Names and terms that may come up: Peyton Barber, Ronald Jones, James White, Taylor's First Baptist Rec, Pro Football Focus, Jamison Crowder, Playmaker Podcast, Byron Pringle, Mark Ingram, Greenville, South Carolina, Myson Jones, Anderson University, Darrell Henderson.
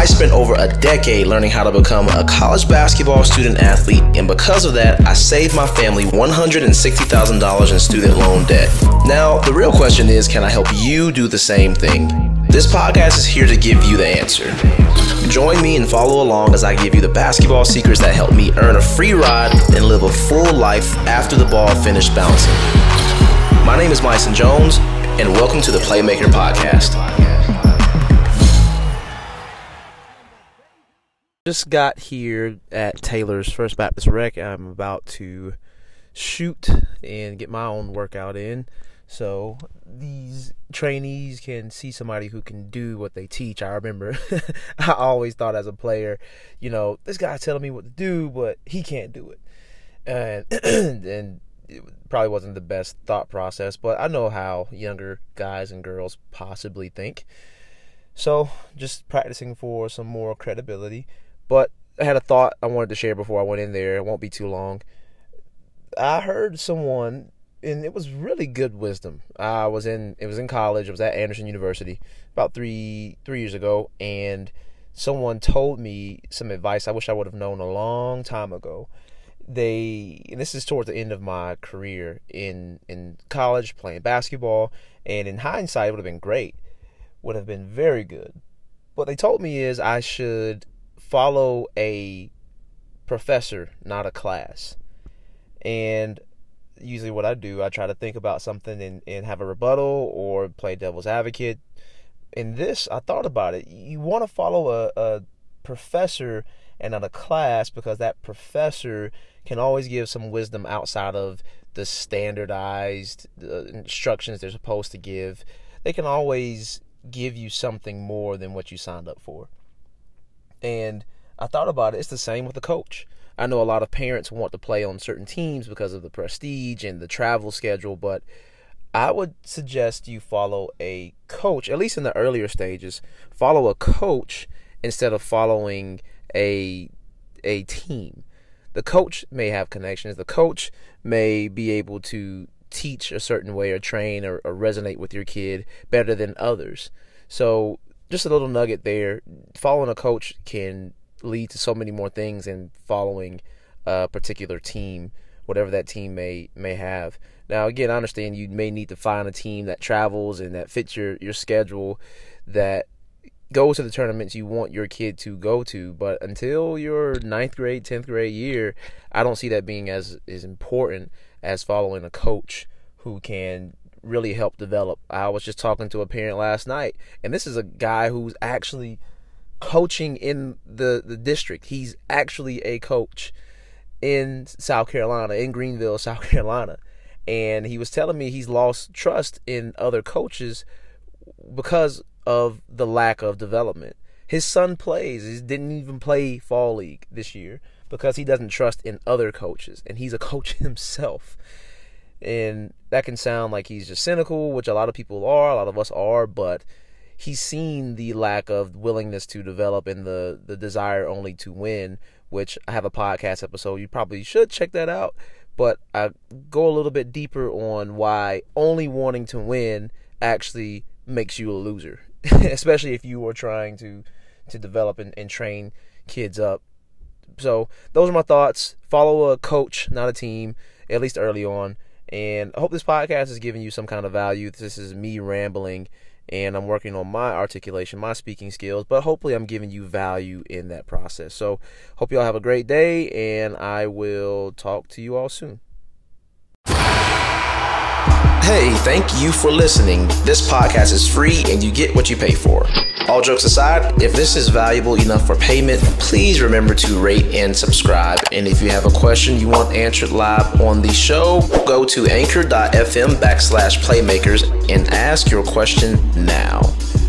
I spent over a decade learning how to become a college basketball student athlete, and because of that, I saved my family $160,000 in student loan debt. Now, the real question is, can I help you do the same thing? This podcast is here to give you the answer. Join me and follow along as I give you the basketball secrets that help me earn a free ride and live a full life after the ball finished bouncing. My name is Myson Jones, and welcome to the Playmaker Podcast. Just got here at Taylor's First Baptist Rec. I'm about to shoot and get my own workout in. So these trainees can see somebody who can do what they teach. I remember I always thought as a player, you know, this guy's telling me what to do, but he can't do it. And it probably wasn't the best thought process, but I know how younger guys and girls possibly think. So just practicing for some more credibility. But I had a thought I wanted to share before I went in there. It won't be too long. I heard someone, and it was really good wisdom. It was in college. It was at Anderson University about three years ago, and someone told me some advice I wish I would have known a long time ago. And this is towards the end of my career in college playing basketball, and in hindsight, it would have been great, would have been very good. What they told me is I should follow a professor, not a class, and usually what I do, I try to think about something and have a rebuttal or play devil's advocate. In this, I thought about it. You want to follow a professor and not a class, because that professor can always give some wisdom outside of the standardized instructions they're supposed to give. They can always give you something more than what you signed up for. And I thought about it. It's the same with a coach. I know a lot of parents want to play on certain teams because of the prestige and the travel schedule, but I would suggest you follow a coach, at least in the earlier stages. Follow a coach instead of following a team. The coach may have connections. The coach may be able to teach a certain way or train or resonate with your kid better than others. So just a little nugget there. Following a coach can lead to so many more things than following a particular team, whatever that team may have. Now, again, I understand you may need to find a team that travels and that fits your schedule, that goes to the tournaments you want your kid to go to, but until your 9th grade, 10th grade year, I don't see that being as important as following a coach who can really help develop. I was just talking to a parent last night, and this is a guy who's actually coaching in the district. He's actually a coach in South Carolina, in Greenville, South Carolina. And he was telling me he's lost trust in other coaches because of the lack of development. His son plays. He didn't even play fall league this year because he doesn't trust in other coaches. And he's a coach himself. And that can sound like he's just cynical, which a lot of people are, a lot of us are, but he's seen the lack of willingness to develop and the desire only to win, which I have a podcast episode. You probably should check that out. But I go a little bit deeper on why only wanting to win actually makes you a loser, especially if you are trying to develop and train kids up. So those are my thoughts. Follow a coach, not a team, at least early on. And I hope this podcast is giving you some kind of value. This is me rambling, and I'm working on my articulation, my speaking skills, but hopefully I'm giving you value in that process. So hope y'all have a great day, and I will talk to you all soon. Hey, thank you for listening. This podcast is free, and you get what you pay for. All jokes aside, if this is valuable enough for payment, please remember to rate and subscribe. And if you have a question you want answered live on the show, go to anchor.fm/playmakers and ask your question now.